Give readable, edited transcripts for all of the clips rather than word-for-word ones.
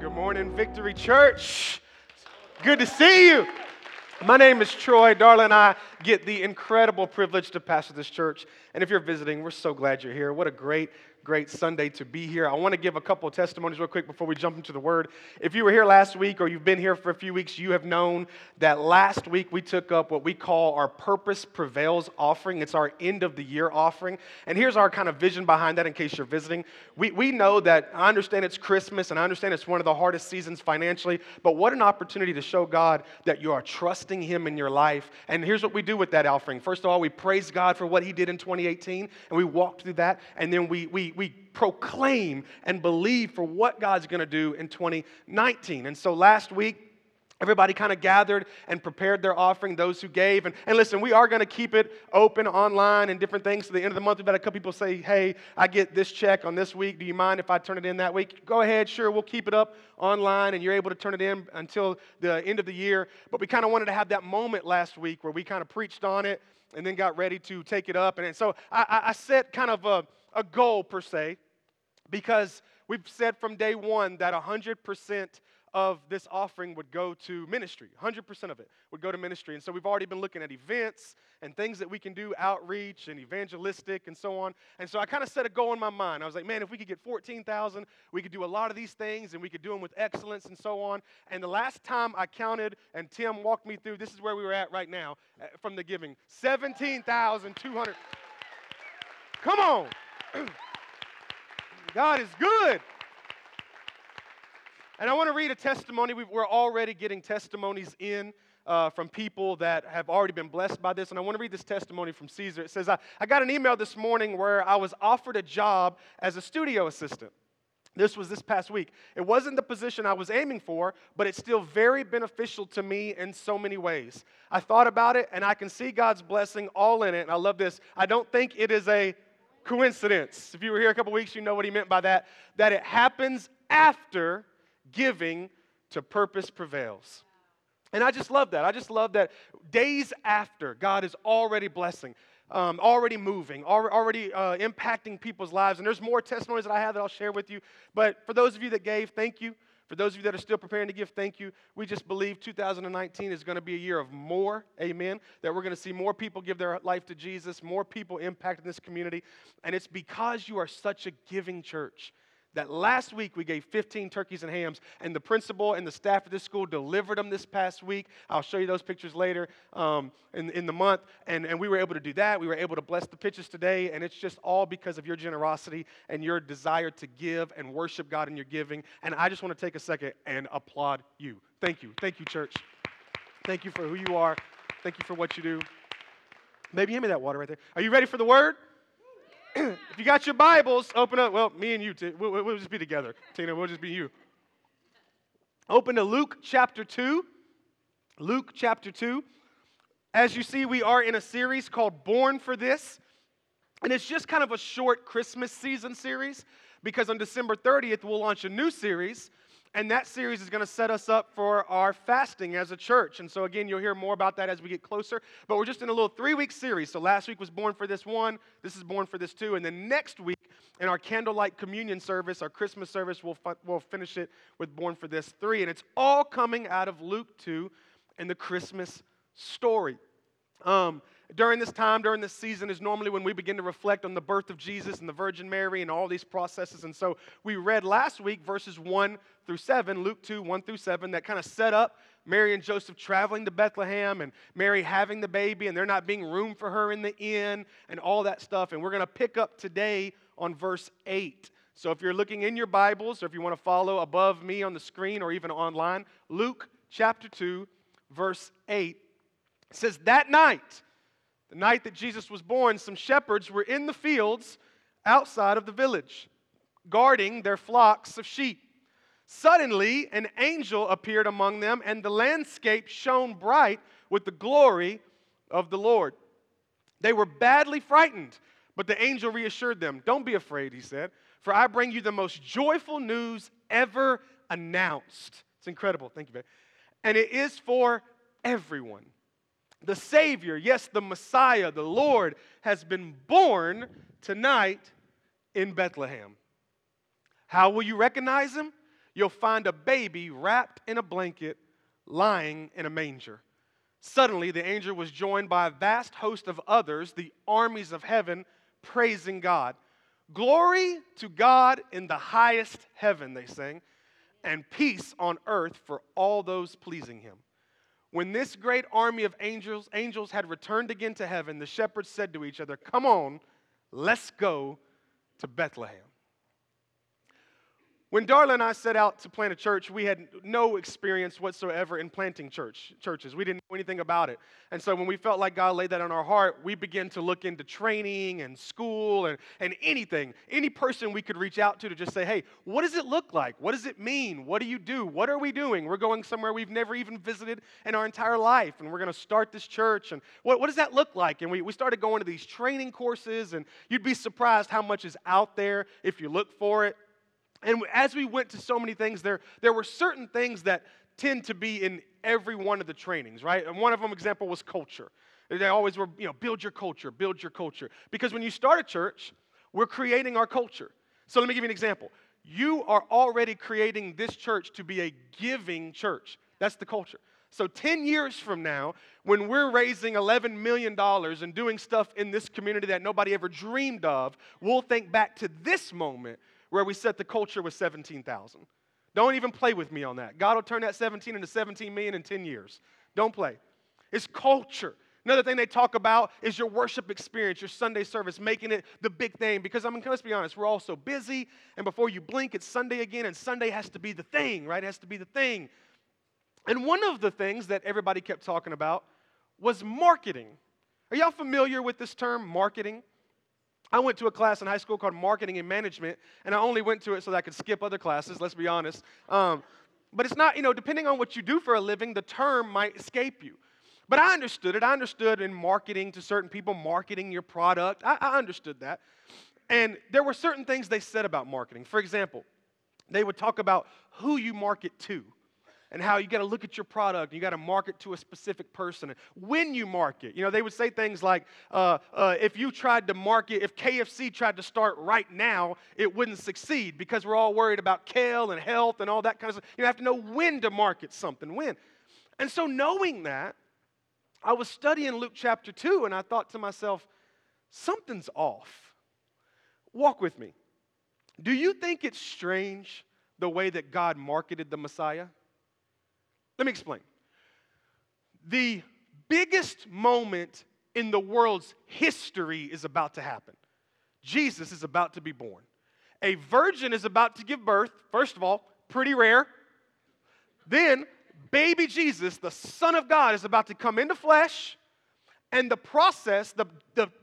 Good morning, Victory Church. Good to see you. My name is Troy. Darla and I get the incredible privilege to pastor this church. And if you're visiting, we're so glad you're here. What a great Sunday to be here. I want to give a couple of testimonies real quick before we jump into the Word. If you were here last week or you've been here for a few weeks, you have known that last week we took up what we call our Purpose Prevails offering. It's our end of the year offering. And here's our kind of vision behind that in case you're visiting. We know that, I understand it's Christmas and I understand it's one of the hardest seasons financially, but what an opportunity to show God that you are trusting Him in your life. And here's what we do with that offering. First of all, we praise God for what He did in 2018 and we walked through that, and then we proclaim and believe for what God's going to do in 2019. And so last week, everybody kind of gathered and prepared their offering, those who gave. And listen, we are going to keep it open online and different things. So at the end of the month, we've had a couple people say, hey, I get this check on this week. Do you mind if I turn it in that week? Go ahead, sure, we'll keep it up online, and you're able to turn it in until the end of the year. But we kind of wanted to have that moment last week where we kind of preached on it and then got ready to take it up. And so I set kind of a goal, per se, because we've said from day one that 100% of this offering would go to ministry. 100% of it would go to ministry. And so we've already been looking at events and things that we can do, outreach and evangelistic and so on. And so I kind of set a goal in my mind. I was like, man, if we could get 14,000, we could do a lot of these things and we could do them with excellence and so on. And the last time I counted, and Tim walked me through, this is where we were at right now from the giving, 17,200. Come on. God is good. And I want to read a testimony. We're already getting testimonies in from people that have already been blessed by this. And I want to read this testimony from Caesar. It says, I got an email this morning where I was offered a job as a studio assistant. This was this past week. It wasn't the position I was aiming for, but it's still very beneficial to me in so many ways. I thought about it, and I can see God's blessing all in it. And I love this. I don't think it is a coincidence. If you were here a couple weeks, you know what he meant by that, that it happens after giving to Purpose Prevails. And I just love that. I just love that days after, God is already blessing, already moving, already impacting people's lives. And there's more testimonies that I have that I'll share with you. But for those of you that gave, thank you. For those of you that are still preparing to give, thank you. We just believe 2019 is going to be a year of more, amen, that we're going to see more people give their life to Jesus, more people impacting this community. And it's because you are such a giving church that last week we gave 15 turkeys and hams, and the principal and the staff of this school delivered them this past week. I'll show you those pictures later in the month. And we were able to do that. We were able to bless the pitches today, and it's just all because of your generosity and your desire to give and worship God in your giving. And I just want to take a second and applaud you. Thank you. Thank you, church. Thank you for who you are. Thank you for what you do. Baby, hand me that water right there. Are you ready for the Word? If you got your Bibles, open up. Well, me and you, we'll just be together. Tina, we'll just be you. Open to Luke chapter 2. Luke chapter 2. As you see, we are in a series called Born for This. And it's just kind of a short Christmas season series, because on December 30th, we'll launch a new series. And that series is going to set us up for our fasting as a church. And so, again, you'll hear more about that as we get closer. But we're just in a little 3-week series. So last week was Born for This 1. This is Born for This 2. And then next week, in our candlelight communion service, our Christmas service, we'll finish it with Born for This 3. And it's all coming out of Luke 2 and the Christmas story. During this time, during this season is normally when we begin to reflect on the birth of Jesus and the Virgin Mary and all these processes. And so we read last week verses 1 through 7, Luke 2, 1 through 7, that kind of set up Mary and Joseph traveling to Bethlehem and Mary having the baby and there not being room for her in the inn and all that stuff. And we're going to pick up today on verse 8. So if you're looking in your Bibles or if you want to follow above me on the screen or even online, Luke chapter 2, verse 8 says, that night, the night that Jesus was born, some shepherds were in the fields outside of the village, guarding their flocks of sheep. Suddenly, an angel appeared among them, and the landscape shone bright with the glory of the Lord. They were badly frightened, but the angel reassured them. Don't be afraid, he said, for I bring you the most joyful news ever announced. It's incredible. Thank you, babe. And it is for everyone. The Savior, yes, the Messiah, the Lord, has been born tonight in Bethlehem. How will you recognize Him? you'll find a baby wrapped in a blanket lying in a manger. Suddenly, the angel was joined by a vast host of others, the armies of heaven, praising God. Glory to God in the highest heaven, they sang, and peace on earth for all those pleasing him. When this great army of angels had returned again to heaven, the shepherds said to each other, "Come on, let's go to Bethlehem." When Darla and I set out to plant a church, we had no experience whatsoever in planting churches. We didn't know anything about it. And so when we felt like God laid that on our heart, we began to look into training and school and anything, any person we could reach out to just say, hey, what does it look like? What does it mean? What do you do? What are we doing? We're going somewhere we've never even visited in our entire life, and we're going to start this church. And what does that look like? And we started going to these training courses, and you'd be surprised how much is out there if you look for it. And as we went to so many things, there were certain things that tend to be in every one of the trainings, right? And one of them, example, was culture. They always were, build your culture, build your culture. Because when you start a church, we're creating our culture. So let me give you an example. You are already creating this church to be a giving church. That's the culture. So 10 years from now, when we're raising $11 million and doing stuff in this community that nobody ever dreamed of, we'll think back to this moment where we set the culture with 17,000. Don't even play with me on that. God will turn that 17 into 17 million in 10 years. Don't play. It's culture. Another thing they talk about is your worship experience, your Sunday service, making it the big thing. Because, let's be honest, we're all so busy, and before you blink, it's Sunday again, and Sunday has to be the thing, right? It has to be the thing. And one of the things that everybody kept talking about was marketing. Are y'all familiar with this term, marketing? I went to a class in high school called Marketing and Management, and I only went to it so that I could skip other classes, let's be honest. But it's not, depending on what you do for a living, the term might escape you. But I understood it. I understood in marketing to certain people, marketing your product. I understood that. And there were certain things they said about marketing. For example, they would talk about who you market to and how you got to look at your product, and you got to market to a specific person. And when you market, they would say things like, if KFC tried to start right now, it wouldn't succeed because we're all worried about kale and health and all that kind of stuff. You have to know when to market something, when. And so knowing that, I was studying Luke chapter 2, and I thought to myself, something's off. Walk with me. Do you think it's strange the way that God marketed the Messiah? Let me explain. The biggest moment in the world's history is about to happen. Jesus is about to be born. A virgin is about to give birth. First of all, pretty rare. Then, baby Jesus, the Son of God, is about to come into flesh. And the process, the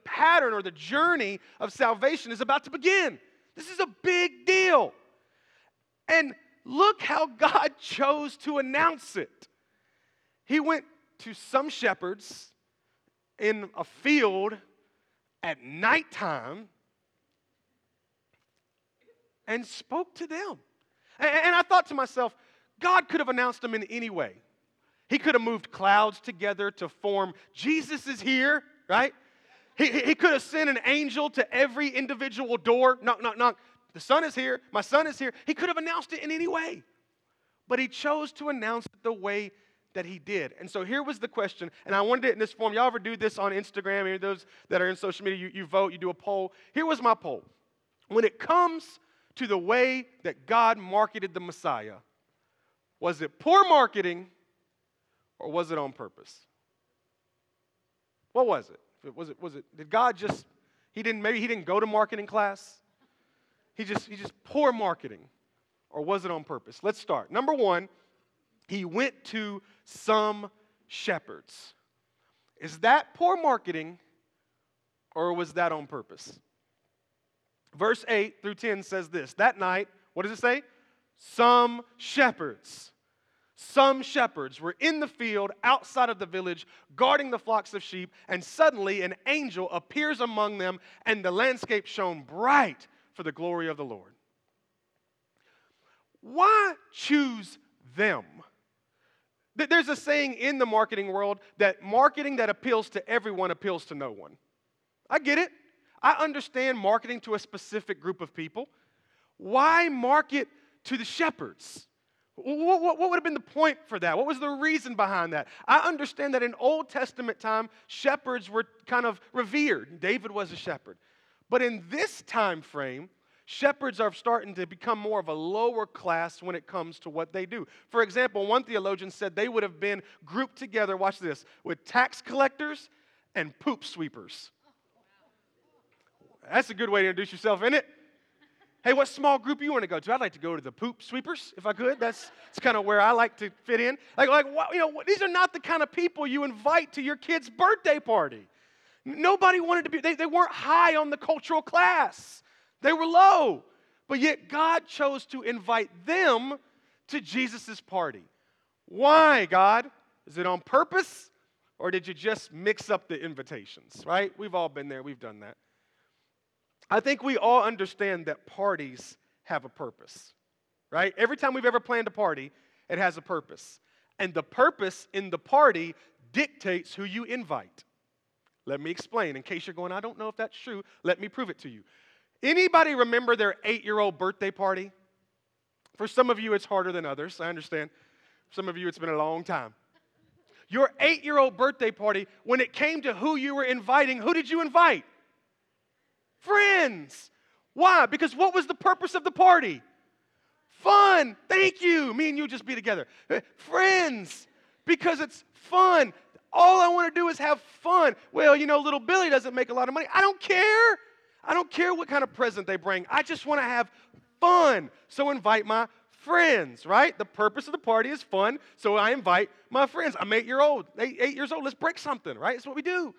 pattern or the journey of salvation is about to begin. This is a big deal. And look how God chose to announce it. He went to some shepherds in a field at nighttime and spoke to them. And I thought to myself, God could have announced them in any way. He could have moved clouds together to form Jesus is here, right? He could have sent an angel to every individual door, knock, knock, knock. The son is here. My son is here. He could have announced it in any way. But he chose to announce it the way that he did. And so here was the question, and I wanted it in this form. Y'all ever do this on Instagram? Any of those that are in social media, you vote, you do a poll. Here was my poll. When it comes to the way that God marketed the Messiah, was it poor marketing or was it on purpose? What was it? Did God just, he didn't go to marketing class? He just poor marketing, or was it on purpose? Let's start. Number one, he went to some shepherds. Is that poor marketing, or was that on purpose? Verse 8 through 10 says this. That night, what does it say? Some shepherds were in the field outside of the village, guarding the flocks of sheep, and suddenly an angel appears among them, and the landscape shone bright for the glory of the Lord. Why choose them? There's a saying in the marketing world that marketing that appeals to everyone appeals to no one. I get it. I understand marketing to a specific group of people. Why market to the shepherds. What would have been the point for that? What was the reason behind that? I understand that in Old Testament time, shepherds were kind of revered. David was a shepherd. But in this time frame, shepherds are starting to become more of a lower class when it comes to what they do. For example, one theologian said they would have been grouped together, watch this, with tax collectors and poop sweepers. That's a good way to introduce yourself, isn't it? Hey, what small group you want to go to? I'd like to go to the poop sweepers, if I could. That's kind of where I like to fit in. These are not the kind of people you invite to your kid's birthday party. Nobody wanted to be, they weren't high on the cultural class. They were low. But yet God chose to invite them to Jesus' party. Why, God? Is it on purpose? Or did you just mix up the invitations, right? We've all been there. We've done that. I think we all understand that parties have a purpose, right? Every time we've ever planned a party, it has a purpose. And the purpose in the party dictates who you invite. Let me explain. In case you're going, I don't know if that's true, let me prove it to you. Anybody remember their 8-year-old birthday party? For some of you, it's harder than others. I understand. For some of you, it's been a long time. Your 8-year-old birthday party, when it came to who you were inviting, who did you invite? Friends. Why? Because what was the purpose of the party? Fun. Thank you. Me and you just be together. Friends. Because it's fun. All I want to do is have fun. Well, little Billy doesn't make a lot of money. I don't care. I don't care what kind of present they bring. I just want to have fun. So invite my friends, right? The purpose of the party is fun, so I invite my friends. I'm 8 years old. Let's break something, right? That's what we do.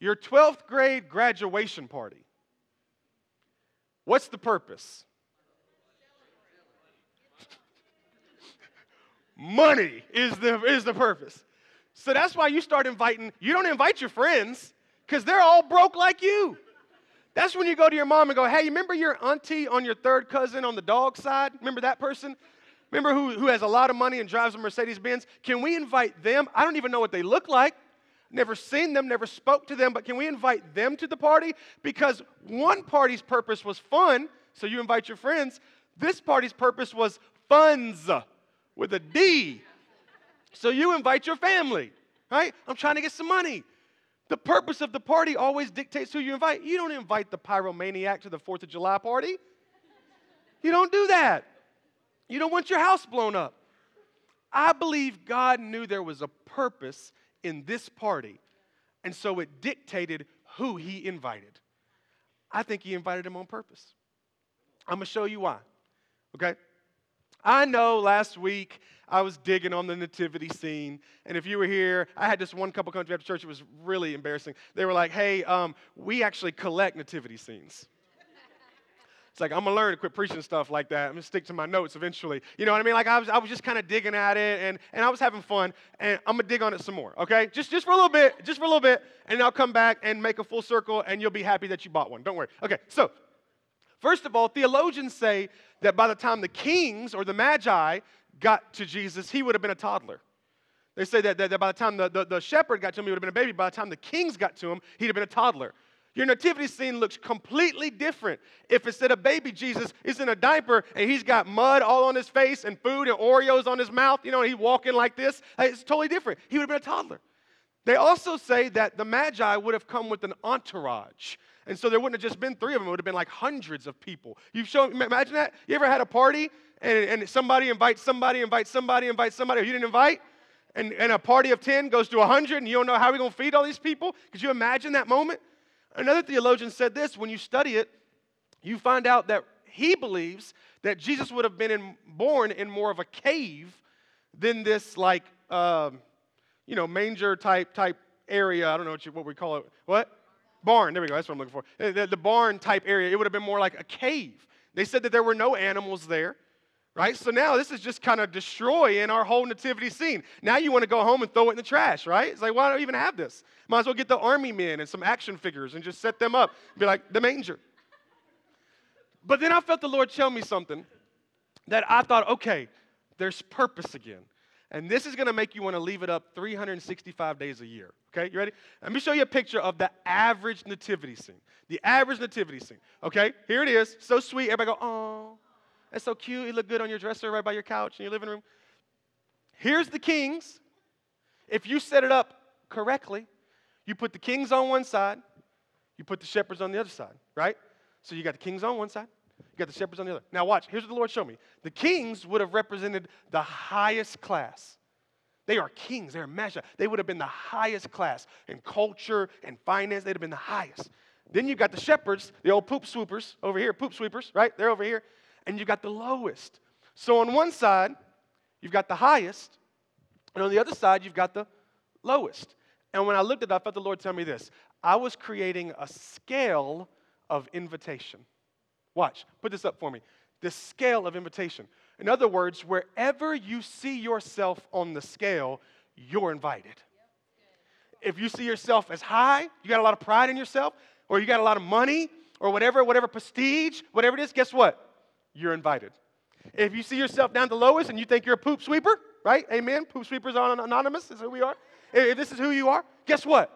Your 12th grade graduation party. What's the purpose? Money is the purpose. So that's why you start inviting. You don't invite your friends because they're all broke like you. That's when you go to your mom and go, hey, remember your auntie on your third cousin on the dog side? Remember that person? Remember who has a lot of money and drives a Mercedes Benz? Can we invite them? I don't even know what they look like. Never seen them, never spoke to them, but can we invite them to the party? Because one party's purpose was fun, so you invite your friends. This party's purpose was funds with a D. So you invite your family, right? I'm trying to get some money. The purpose of the party always dictates who you invite. You don't invite the pyromaniac to the 4th of July party. You don't do that. You don't want your house blown up. I believe God knew there was a purpose in this party, and so it dictated who he invited. I think he invited him on purpose. I'm going to show you why, okay? I know last week I was digging on the nativity scene, and if you were here, I had this one couple come to me after church. It was really embarrassing. They were like, hey, we actually collect nativity scenes. It's like, I'm going to learn to quit preaching stuff like that. I'm going to stick to my notes eventually. You know what I mean? Like, I was just kind of digging at it, and I was having fun, and I'm going to dig on it some more, okay? Just for a little bit, and I'll come back and make a full circle, and you'll be happy that you bought one. Don't worry. Okay, so, first of all, theologians say that by the time the kings or the magi got to Jesus, he would have been a toddler. They say that by the time the shepherd got to him, he would have been a baby. By the time the kings got to him, he'd have been a toddler. Your nativity scene looks completely different if instead of baby Jesus is in a diaper and he's got mud all on his face and food and Oreos on his mouth, and he's walking like this. It's totally different. He would have been a toddler. They also say that the Magi would have come with an entourage. And so there wouldn't have just been 3 of them. It would have been like hundreds of people. Imagine that. You ever had a party and somebody invites somebody, who you didn't invite? And a party of 10 goes to 100 and you don't know how we're going to feed all these people? Could you imagine that moment? Another theologian said this, when you study it, you find out that he believes that Jesus would have been born in more of a cave than this manger type area. I don't know what we call it. What? Barn. There we go. That's what I'm looking for. The barn type area. It would have been more like a cave. They said that there were no animals there. Right? So now this is just kind of destroying our whole nativity scene. Now you want to go home and throw it in the trash, right? It's like, why do I even have this? Might as well get the army men and some action figures and just set them up. Be like, the manger. But then I felt the Lord tell me something that I thought, okay, there's purpose again. And this is going to make you want to leave it up 365 days a year. Okay, you ready? Let me show you a picture of the average nativity scene. The average nativity scene. Okay, here it is. So sweet. Everybody go, oh, that's so cute. You look good on your dresser right by your couch in your living room. Here's the kings. If you set it up correctly, you put the kings on one side, you put the shepherds on the other side, right? So you got the kings on one side, you got the shepherds on the other. Now watch, here's what the Lord showed me. The kings would have represented the highest class. They are kings, they're mashah. They would have been the highest class in culture and finance, they'd have been the highest. Then you got the shepherds, the old poop swoopers over here, poop sweepers, right? They're over here. And you got the lowest. So on one side, you've got the highest, and on the other side, you've got the lowest. And when I looked at it, I felt the Lord tell me this. I was creating a scale of invitation. Watch. Put this up for me. The scale of invitation. In other words, wherever you see yourself on the scale, you're invited. If you see yourself as high, you got a lot of pride in yourself, or you got a lot of money, or whatever prestige, whatever it is, guess what? You're invited. If you see yourself down the lowest and you think you're a poop sweeper, right? Amen. Poop sweepers are anonymous is who we are. If this is who you are, guess what?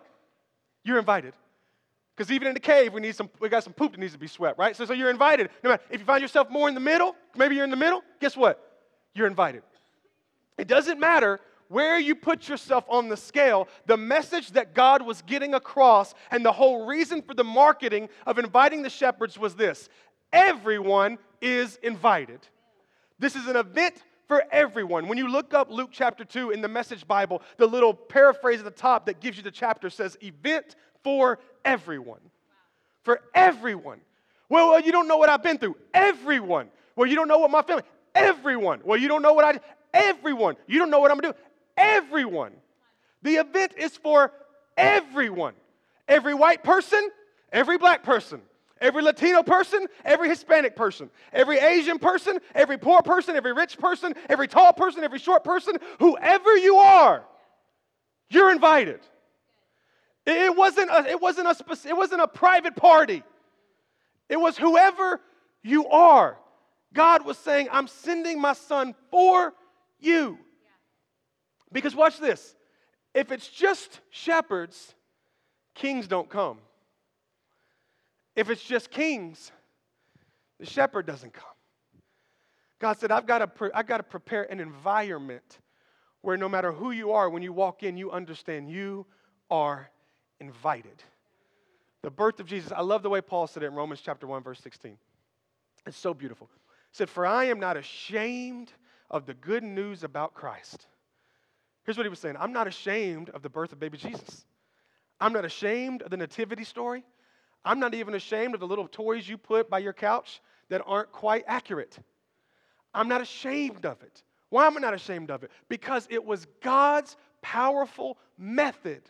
You're invited. Because even in the cave, we got some poop that needs to be swept, right? So you're invited. No matter, if you find yourself more in the middle, maybe you're in the middle, guess what? You're invited. It doesn't matter where you put yourself on the scale, the message that God was getting across and the whole reason for the marketing of inviting the shepherds was this. Everyone is invited. This is an event for everyone. When you look up Luke chapter 2 in the Message Bible, the little paraphrase at the top that gives you the chapter says, event for everyone. Wow. For everyone. Well, you don't know what I've been through. Everyone. Well, you don't know what my family. Everyone. Well, you don't know what I did. Everyone. You don't know what I'm going to do. Everyone. The event is for everyone. Every white person, every black person. Every Latino person, every Hispanic person, every Asian person, every poor person, every rich person, every tall person, every short person, whoever you are, you're invited. It wasn't a private party. It was whoever you are. God was saying, I'm sending my son for you. Because watch this. If it's just shepherds, kings don't come. If it's just kings, the shepherd doesn't come. God said, I've got to prepare an environment where no matter who you are, when you walk in, you understand you are invited. The birth of Jesus, I love the way Paul said it in Romans chapter 1, verse 16. It's so beautiful. He said, for I am not ashamed of the good news about Christ. Here's what he was saying. I'm not ashamed of the birth of baby Jesus. I'm not ashamed of the nativity story. I'm not even ashamed of the little toys you put by your couch that aren't quite accurate. I'm not ashamed of it. Why am I not ashamed of it? Because it was God's powerful method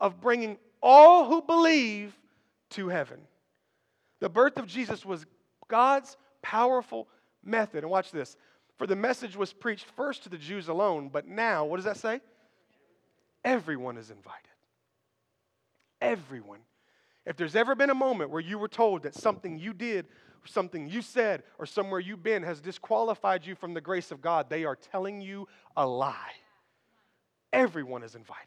of bringing all who believe to heaven. The birth of Jesus was God's powerful method. And watch this. For the message was preached first to the Jews alone, but now, what does that say? Everyone is invited. Everyone. If there's ever been a moment where you were told that something you did, or something you said, or somewhere you've been has disqualified you from the grace of God, they are telling you a lie. Everyone is invited.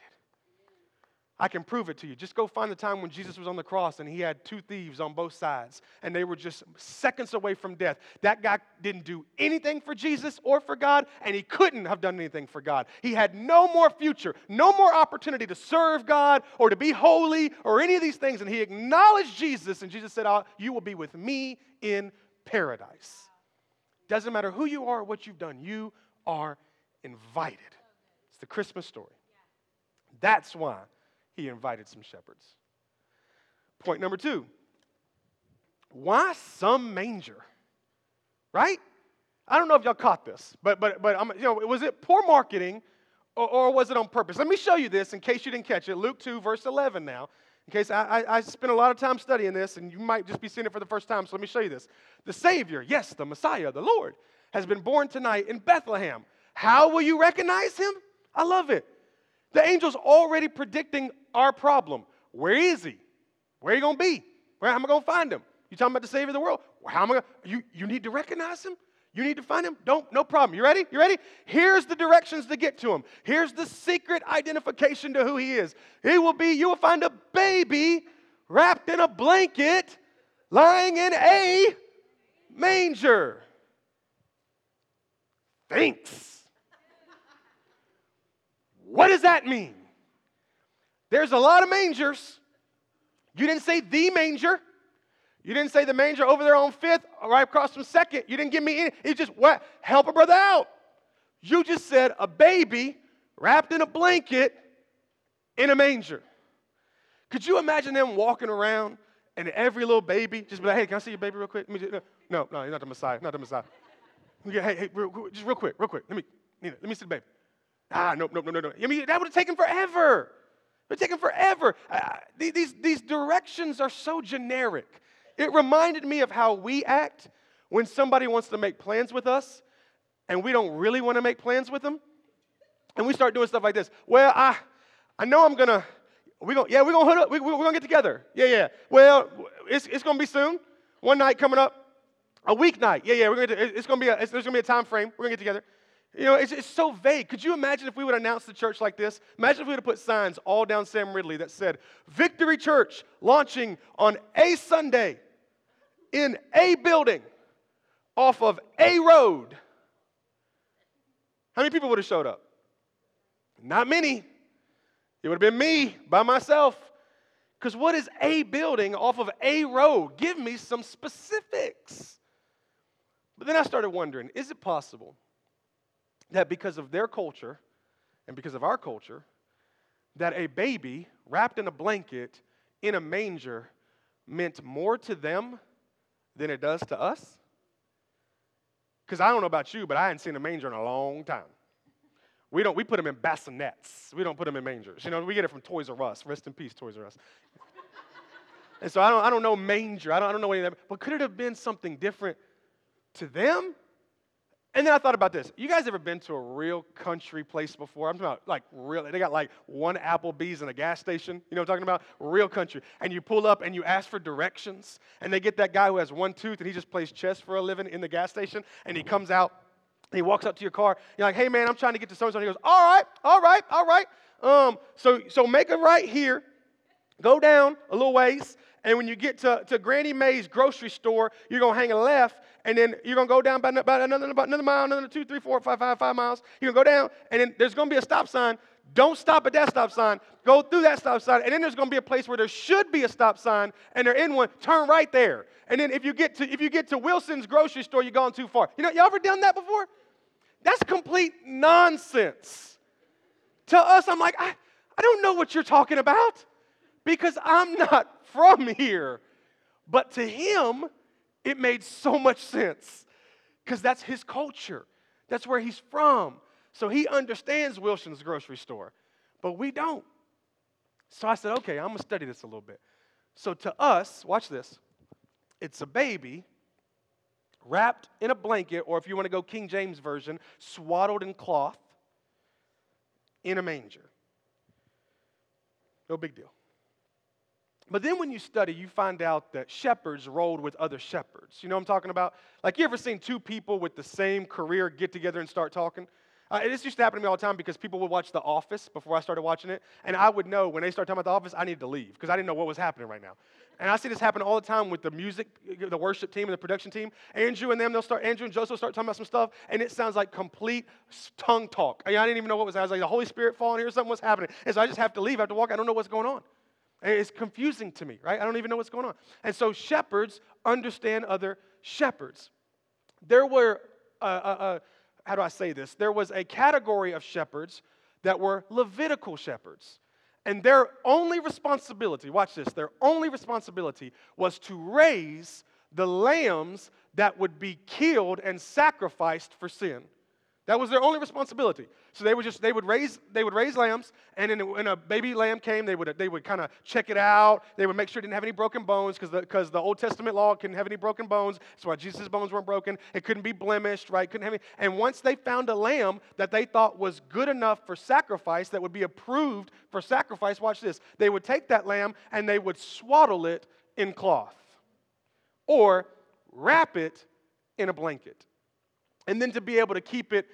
I can prove it to you. Just go find the time when Jesus was on the cross and he had two thieves on both sides, and they were just seconds away from death. That guy didn't do anything for Jesus or for God, and he couldn't have done anything for God. He had no more future, no more opportunity to serve God or to be holy or any of these things, and he acknowledged Jesus, and Jesus said, you will be with me in paradise. Doesn't matter who you are or what you've done, you are invited. It's the Christmas story. That's why he invited some shepherds. Point number 2. Why some manger? Right? I don't know if y'all caught this, but was it poor marketing or was it on purpose? Let me show you this in case you didn't catch it. Luke 2, verse 11 now. In case I spent a lot of time studying this, and you might just be seeing it for the first time, so let me show you this. The Savior, yes, the Messiah, the Lord, has been born tonight in Bethlehem. How will you recognize him? I love it. The angel's already predicting our problem. Where is he? Where are you going to be? Where am I going to find him? You're talking about the Savior of the world. How am I? You need to recognize him. You need to find him? Don't, no problem. You ready? You ready? Here's the directions to get to him. Here's the secret identification to who he is. He will be, you will find a baby wrapped in a blanket, lying in a manger. Thanks. What does that mean? There's a lot of mangers. You didn't say the manger. You didn't say the manger over there on 5th, right across from 2nd. You didn't give me any. It's just, what? Help a brother out. You just said a baby wrapped in a blanket in a manger. Could you imagine them walking around and every little baby just be like, hey, can I see your baby real quick? No, you're not the Messiah. Not the Messiah. Hey, just real quick. Let me see the baby. No. I mean, that would have taken forever. It would have taken forever. These directions are so generic. It reminded me of how we act when somebody wants to make plans with us and we don't really want to make plans with them. And we start doing stuff like this. Well, I know I'm going to, we're going to hook up. We're going to get together. Yeah. Well, it's going to be soon. One night coming up. A weeknight. Yeah. There's going to be a time frame. We're going to get together. You know, it's so vague. Could you imagine if we would announce the church like this? Imagine if we would have put signs all down Sam Ridley that said, Victory Church launching on a Sunday. In a building off of a road. How many people would have showed up? Not many. It would have been me by myself. Because what is a building off of a road? Give me some specifics. But then I started wondering, is it possible that because of their culture and because of our culture, that a baby wrapped in a blanket in a manger meant more to them than it does to us? Because I don't know about you, but I hadn't seen a manger in a long time. We put them in bassinets. We don't put them in mangers. You know, we get it from Toys R Us. Rest in peace, Toys R Us. And so I don't know manger. I don't know any of that. But could it have been something different to them? And then I thought about this. You guys ever been to a real country place before? I'm talking about like really. They got like one Applebee's and a gas station. You know what I'm talking about? Real country. And you pull up and you ask for directions. And they get that guy who has one tooth and he just plays chess for a living in the gas station. And he comes out and he walks up to your car. You're like, hey, man, I'm trying to get to so-and-so. And he goes, all right. So make a right here. Go down a little ways. And when you get to Granny Mae's grocery store, you're going to hang a left, and then you're going to go down about another mile, another 2, 3, 4, 5 miles. You're going to go down, and then there's going to be a stop sign. Don't stop at that stop sign. Go through that stop sign, and then there's going to be a place where there should be a stop sign, and there in one. Turn right there. And then if you get to Wilson's grocery store, you're going too far. You know, y'all ever done that before? That's complete nonsense. To us, I'm like, I don't know what you're talking about. Because I'm not from here. But to him, it made so much sense. Because that's his culture. That's where he's from. So he understands Wilson's grocery store. But we don't. So I said, okay, I'm going to study this a little bit. So to us, watch this. It's a baby wrapped in a blanket, or if you want to go King James Version, swaddled in cloth in a manger. No big deal. But then when you study, you find out that shepherds rolled with other shepherds. You know what I'm talking about? Like, you ever seen two people with the same career get together and start talking? This used to happen to me all the time because people would watch The Office before I started watching it. And I would know when they started talking about The Office, I needed to leave because I didn't know what was happening right now. And I see this happen all the time with the music, the worship team and the production team. Andrew and Joseph will start talking about some stuff, and it sounds like complete tongue talk. I didn't even know what was happening. I was like, the Holy Spirit falling here, something was happening. And so I just have to leave. I have to walk. I don't know what's going on. It's confusing to me, right? I don't even know what's going on. And so shepherds understand other shepherds. There were, how do I say this? There was a category of shepherds that were Levitical shepherds. And their only responsibility, watch this, their only responsibility was to raise the lambs that would be killed and sacrificed for sin. That was their only responsibility. So they would raise lambs, and then when a baby lamb came, they would kind of check it out. They would make sure it didn't have any broken bones, because the Old Testament law couldn't have any broken bones. That's why Jesus' bones weren't broken. It couldn't be blemished, right? Couldn't have any. And once they found a lamb that they thought was good enough for sacrifice, that would be approved for sacrifice, watch this. They would take that lamb and they would swaddle it in cloth, or wrap it in a blanket. And then to be able to keep it,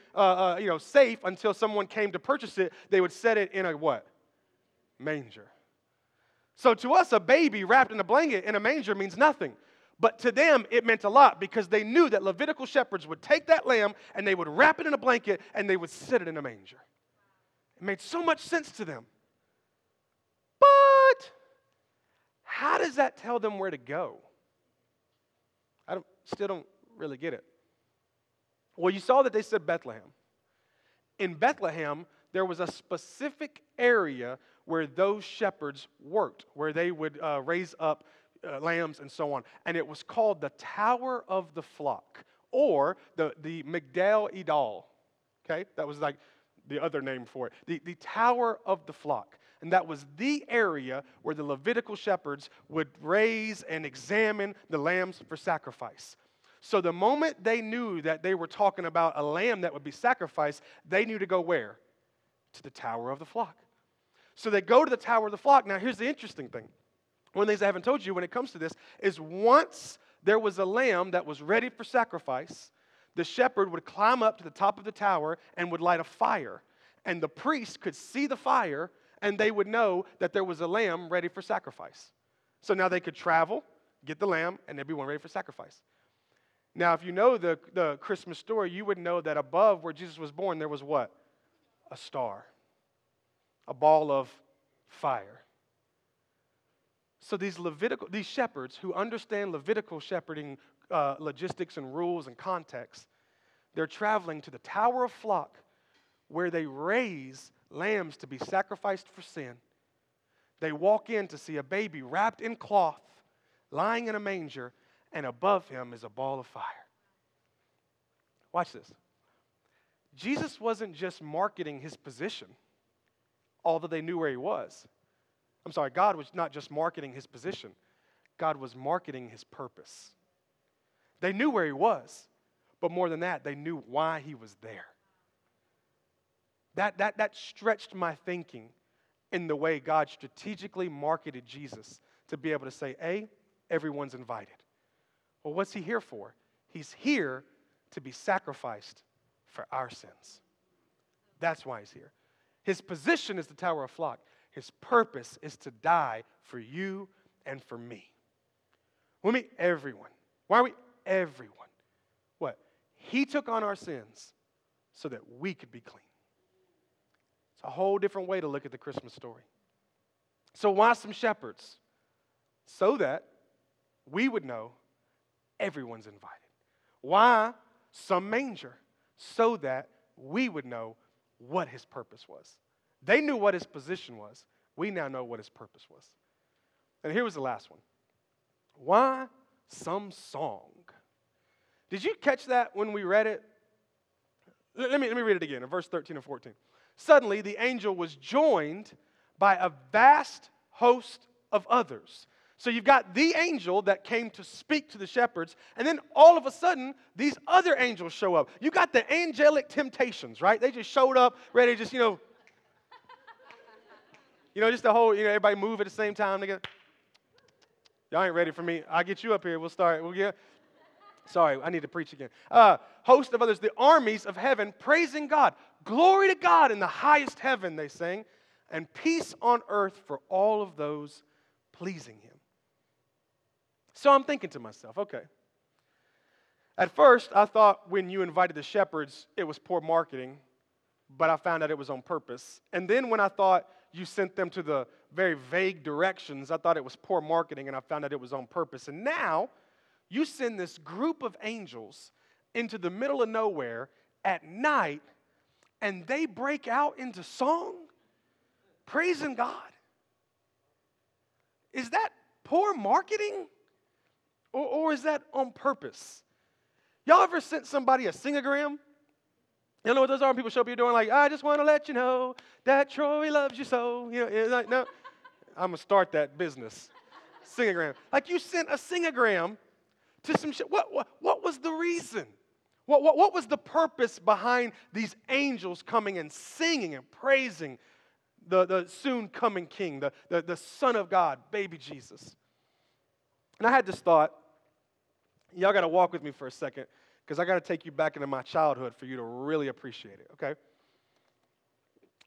safe until someone came to purchase it, they would set it in a what? Manger. So to us, a baby wrapped in a blanket in a manger means nothing. But to them, it meant a lot because they knew that Levitical shepherds would take that lamb and they would wrap it in a blanket and they would set it in a manger. It made so much sense to them. But how does that tell them where to go? I still don't really get it. Well, you saw that they said Bethlehem. In Bethlehem, there was a specific area where those shepherds worked, where they would raise up lambs and so on. And it was called the Tower of the Flock, or the Magdal Idal. Okay? That was like the other name for it. The Tower of the Flock. And that was the area where the Levitical shepherds would raise and examine the lambs for sacrifice. So the moment they knew that they were talking about a lamb that would be sacrificed, they knew to go where? To the Tower of the Flock. So they go to the Tower of the Flock. Now, here's the interesting thing. One of the things I haven't told you when it comes to this is once there was a lamb that was ready for sacrifice, the shepherd would climb up to the top of the tower and would light a fire. And the priest could see the fire, and they would know that there was a lamb ready for sacrifice. So now they could travel, get the lamb, and there'd be one ready for sacrifice. Now, if you know the Christmas story, you would know that above where Jesus was born, there was what? A star. A ball of fire. So these shepherds who understand Levitical shepherding logistics and rules and context, they're traveling to the Tower of Flock where they raise lambs to be sacrificed for sin. They walk in to see a baby wrapped in cloth, lying in a manger, and above him is a ball of fire. Watch this. Jesus wasn't just marketing his position, although they knew where he was. I'm sorry, God was not just marketing his position. God was marketing his purpose. They knew where he was, but more than that, they knew why he was there. That stretched my thinking in the way God strategically marketed Jesus to be able to say, A, everyone's invited. Well, what's he here for? He's here to be sacrificed for our sins. That's why he's here. His position is the Tower of Flock. His purpose is to die for you and for me. We mean everyone. Why are we everyone? What? He took on our sins so that we could be clean. It's a whole different way to look at the Christmas story. So why some shepherds? So that we would know everyone's invited. Why some manger? So that we would know what his purpose was. They knew what his position was. We now know what his purpose was. And here was the last one. Why some song? Did you catch that when we read it? Let me read it again in verse 13 and 14. Suddenly the angel was joined by a vast host of others. So you've got the angel that came to speak to the shepherds, and then all of a sudden, these other angels show up. You got the angelic temptations, right? They just showed up, ready to just, just the whole, everybody move at the same time. They go, y'all ain't ready for me. I'll get you up here. Sorry, I need to preach again. Host of others, the armies of heaven, praising God. Glory to God in the highest heaven, they sang, and peace on earth for all of those pleasing him. So I'm thinking to myself, okay. At first, I thought when you invited the shepherds, it was poor marketing, but I found out it was on purpose. And then when I thought you sent them to the very vague directions, I thought it was poor marketing, and I found out it was on purpose. And now, you send this group of angels into the middle of nowhere at night, and they break out into song, praising God. Is that poor marketing? Or is that on purpose? Y'all ever sent somebody a singagram? You know what those are when people show up here doing like, I just want to let you know that Troy loves you so. No, I'm going to start that business. Singagram. Like you sent a singagram to some shit. What was the reason? What was the purpose behind these angels coming and singing and praising the soon-coming king, the Son of God, baby Jesus? And I had this thought. Y'all got to walk with me for a second. because I got to take you back into my childhood for you to really appreciate it, okay?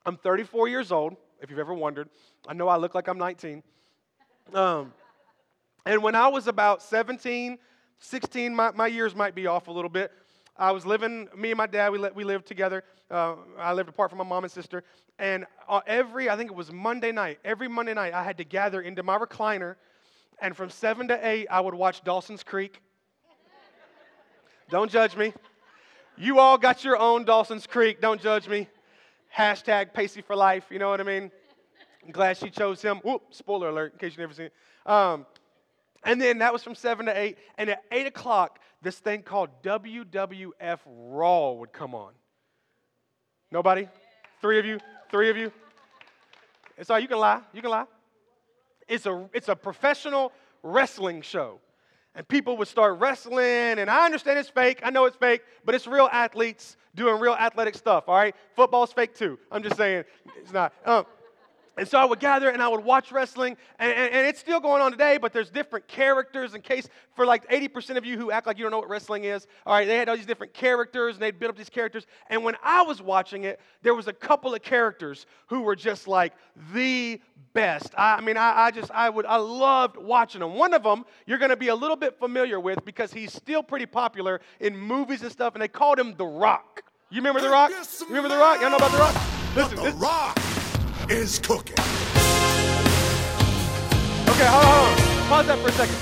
I'm 34 years old, if you've ever wondered. I know I look like I'm 19. And when I was about 17, 16, my years might be off a little bit. I was living, me and my dad, we lived together. I lived apart from my mom and sister. And I think it was Monday night, every Monday night, I had to gather into my recliner. And from 7 to 8, I would watch Dawson's Creek. Don't judge me. You all got your own Dawson's Creek. Don't judge me. Hashtag Pacey for life. You know what I mean? I'm glad she chose him. Whoop, spoiler alert, in case you've never seen it. And then that was from 7 to 8. And at 8 o'clock, this thing called WWF Raw would come on. Nobody? Three of you? It's all right. You can lie. It's a professional wrestling show. And people would start wrestling, and I understand it's fake. I know it's fake, but it's real athletes doing real athletic stuff, all right? Football's fake too. I'm just saying it's not. And so I would gather, and I would watch wrestling, and it's still going on today, but there's different characters in case for like 80% of you who act like you don't know what wrestling is. All right, they had all these different characters, and they'd build up these characters. And when I was watching it, there was a couple of characters who were just like the best. I loved watching them. One of them you're going to be a little bit familiar with because he's still pretty popular in movies and stuff, and they called him The Rock. You remember The Rock? Remember The Rock? Y'all know about The Rock? Listen, The Rock is cooking. Okay, hold on. Pause that for a second.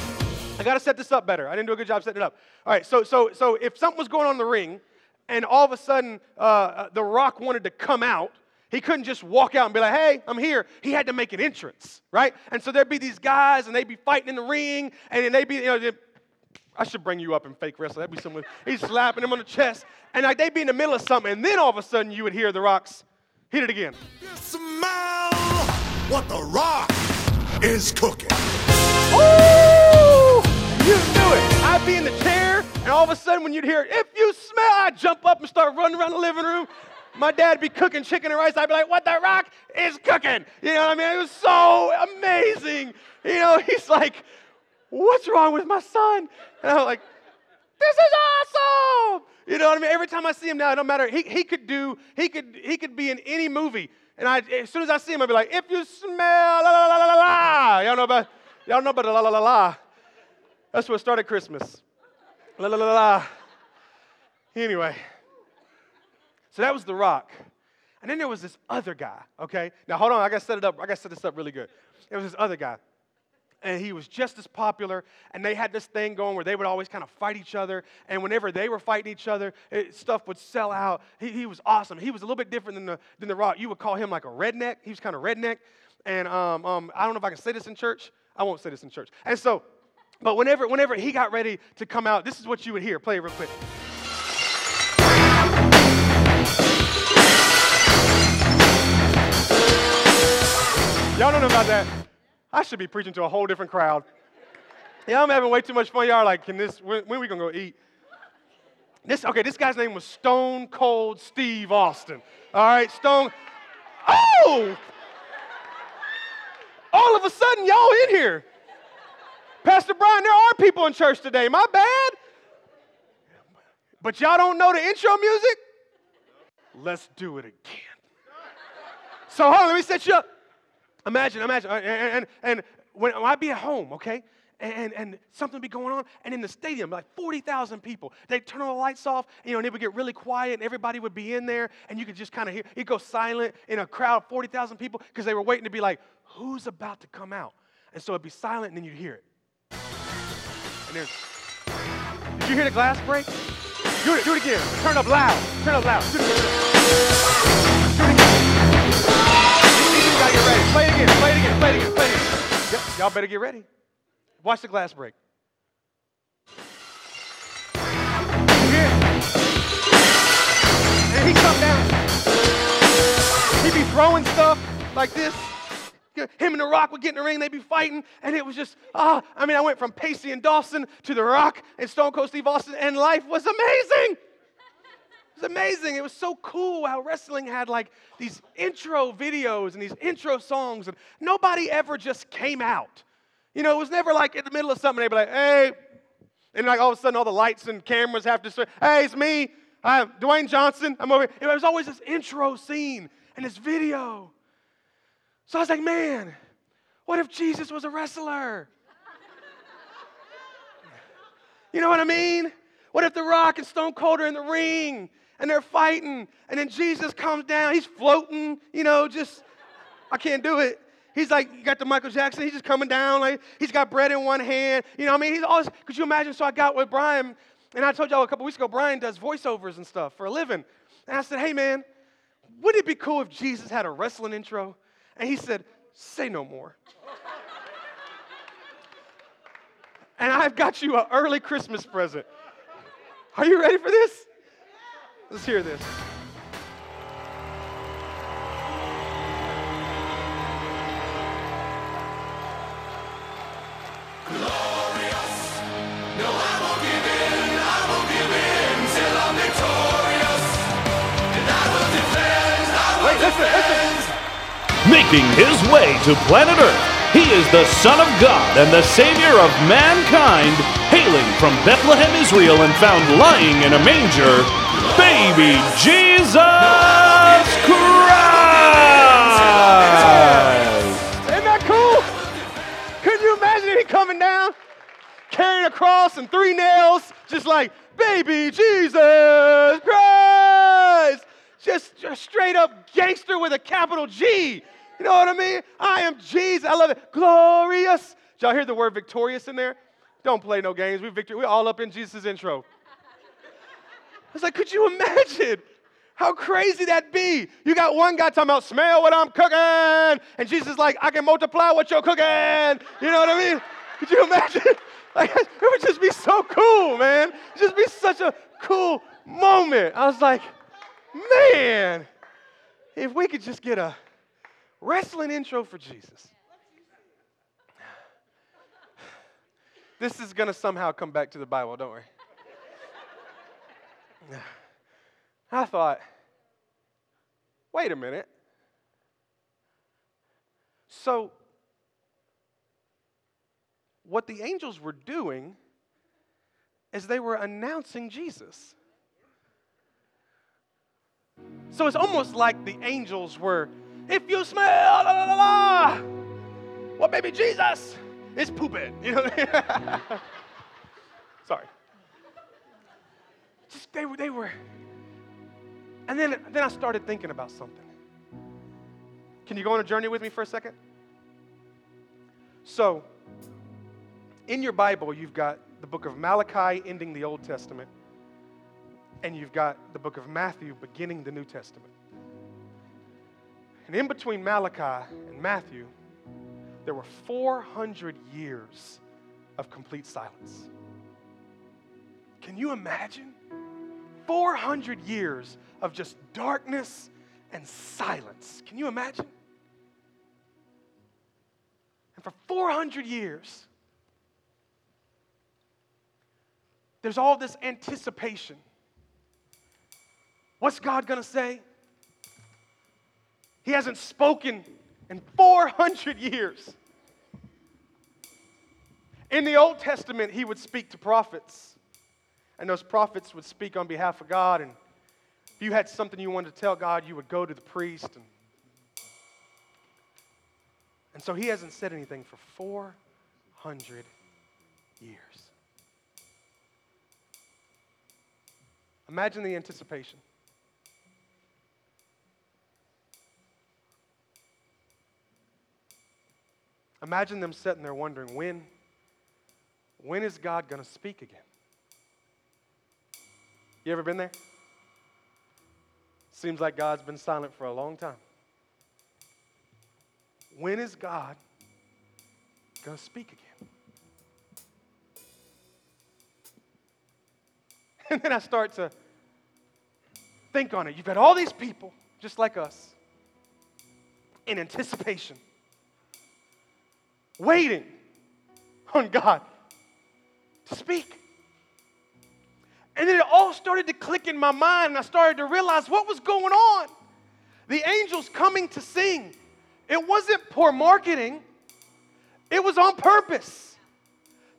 I got to set this up better. I didn't do a good job setting it up. All right, so if something was going on in the ring, and all of a sudden The Rock wanted to come out, he couldn't just walk out and be like, hey, I'm here. He had to make an entrance, right? And so there'd be these guys, and they'd be fighting in the ring, and then they'd be, I should bring you up in fake wrestling. That'd be someone, he's slapping him on the chest, and like they'd be in the middle of something, and then all of a sudden you would hear The Rock's, hit it again. You smell what The Rock is cooking. Woo! You knew it. I'd be in the chair, and all of a sudden when you'd hear, if you smell, I'd jump up and start running around the living room. My dad'd be cooking chicken and rice. I'd be like, what The Rock is cooking. You know what I mean? It was so amazing. You know, he's like, what's wrong with my son? And I'm like, this is awesome. You know what I mean? Every time I see him now, it don't matter. He could be in any movie. And as soon as I see him, I'd be like, if you smell la la la la la. Y'all know about the la la la la. That's what started Christmas. La la la la. Anyway. So that was The Rock. And then there was this other guy, okay? Now hold on, I gotta set this up really good. There was this other guy. And he was just as popular, and they had this thing going where they would always kind of fight each other, and whenever they were fighting each other, stuff would sell out. He was awesome. He was a little bit different than The Rock. You would call him like a redneck. He was kind of redneck, and I don't know if I can say this in church. I won't say this in church. And so, but whenever he got ready to come out, this is what you would hear. Play it real quick. Y'all don't know about that. I should be preaching to a whole different crowd. Yeah, I'm having way too much fun. Y'all are like, when are we going to go eat? This guy's name was Stone Cold Steve Austin. All right, Oh! All of a sudden, y'all in here. Pastor Brian, there are people in church today. My bad. But y'all don't know the intro music? Let's do it again. So, hold on, let me set you up. Imagine, and when I'd be at home, okay, and something would be going on, and in the stadium, like 40,000 people, they'd turn all the lights off, and it would get really quiet, and everybody would be in there, and you could just kind of hear, it'd go silent in a crowd of 40,000 people, because they were waiting to be like, who's about to come out? And so it'd be silent, and then you'd hear it. And then, did you hear the glass break? Do it again. Turn up loud. Play it again. Y'all better get ready. Watch the glass break. And he come down. He'd be throwing stuff like this. Him and The Rock would get in the ring. They'd be fighting. And it was just, I went from Pacey and Dawson to The Rock and Stone Cold Steve Austin. And life was amazing. It was amazing. It was so cool how wrestling had like these intro videos and these intro songs, and nobody ever just came out. It was never like in the middle of something, they'd be like, hey, and like all of a sudden all the lights and cameras have to say, hey, it's me, I'm Dwayne Johnson, I'm over here. It was always this intro scene and this video. So I was like, man, what if Jesus was a wrestler? You know what I mean? What if The Rock and Stone Cold are in the ring and they're fighting and then Jesus comes down, he's floating, you know, just, I can't do it. He's like, you got the Michael Jackson, he's just coming down, like he's got bread in one hand. You know what I mean? He's always, could you imagine? So I got with Brian, and I told y'all a couple weeks ago, Brian does voiceovers and stuff for a living. And I said, hey man, wouldn't it be cool if Jesus had a wrestling intro? And he said, say no more. And I've got you an early Christmas present. Are you ready for this? Let's hear this. Making his way to planet Earth, he is the Son of God and the Savior of mankind, hailing from Bethlehem, Israel, and found lying in a manger, baby Jesus Christ! Isn't that cool? Couldn't you imagine him coming down, carrying a cross and three nails, just like, baby Jesus Christ! Just a straight up gangster with a capital G. You know what I mean? I am Jesus. I love it. Glorious. Did y'all hear the word victorious in there? Don't play no games. We're all up in Jesus' intro. I was like, could you imagine how crazy that'd be? You got one guy talking about smell what I'm cooking. And Jesus is like, I can multiply what you're cooking. You know what I mean? Could you imagine? Like, it would just be so cool, man. It'd just be such a cool moment. I was like, man, if we could just get a wrestling intro for Jesus. This is going to somehow come back to the Bible, don't worry. I thought, wait a minute. So, what the angels were doing is they were announcing Jesus. So it's almost like the angels were, if you smell, la, la, la, la, well, baby Jesus is pooping. You know what I mean? Sorry. Just they were. And then I started thinking about something. Can you go on a journey with me for a second? So, in your Bible, you've got the book of Malachi ending the Old Testament. And you've got the book of Matthew beginning the New Testament. And in between Malachi and Matthew, there were 400 years of complete silence. Can you imagine? 400 years of just darkness and silence. Can you imagine? And for 400 years, there's all this anticipation. What's God going to say? He hasn't spoken in 400 years. In the Old Testament, he would speak to prophets. And those prophets would speak on behalf of God. And if you had something you wanted to tell God, you would go to the priest. And so he hasn't said anything for 400 years. Imagine the anticipation. Imagine them sitting there wondering, when is God going to speak again? You ever been there? Seems like God's been silent for a long time. When is God going to speak again? And then I start to think on it. You've got all these people, just like us, in anticipation. Waiting on God to speak. And then it all started to click in my mind, and I started to realize what was going on. The angels coming to sing. It wasn't poor marketing. It was on purpose.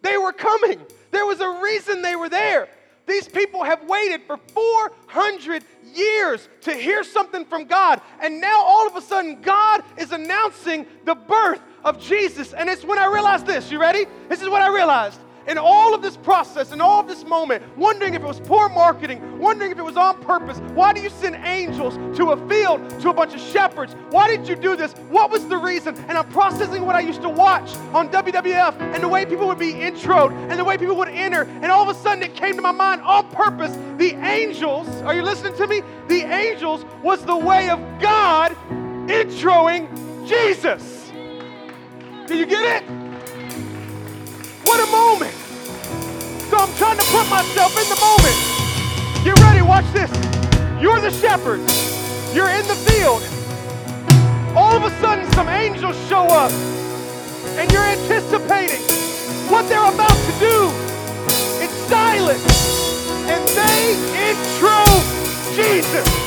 They were coming. There was a reason they were there. These people have waited for 400 years to hear something from God. And now all of a sudden, God is announcing the birth of Jesus. And it's when I realized this. You ready? This is what I realized. In all of this process, in all of this moment, wondering if it was poor marketing, wondering if it was on purpose. Why do you send angels to a field, to a bunch of shepherds? Why did you do this? What was the reason? And I'm processing what I used to watch on WWF and the way people would be introed and the way people would enter. And all of a sudden it came to my mind on purpose. The angels, are you listening to me? The angels was the way of God introing Jesus. Do you get it? What a moment. So I'm trying to put myself in the moment. Get ready, watch this. You're the shepherd. You're in the field. All of a sudden, some angels show up, and you're anticipating what they're about to do. It's silent, and they intro Jesus.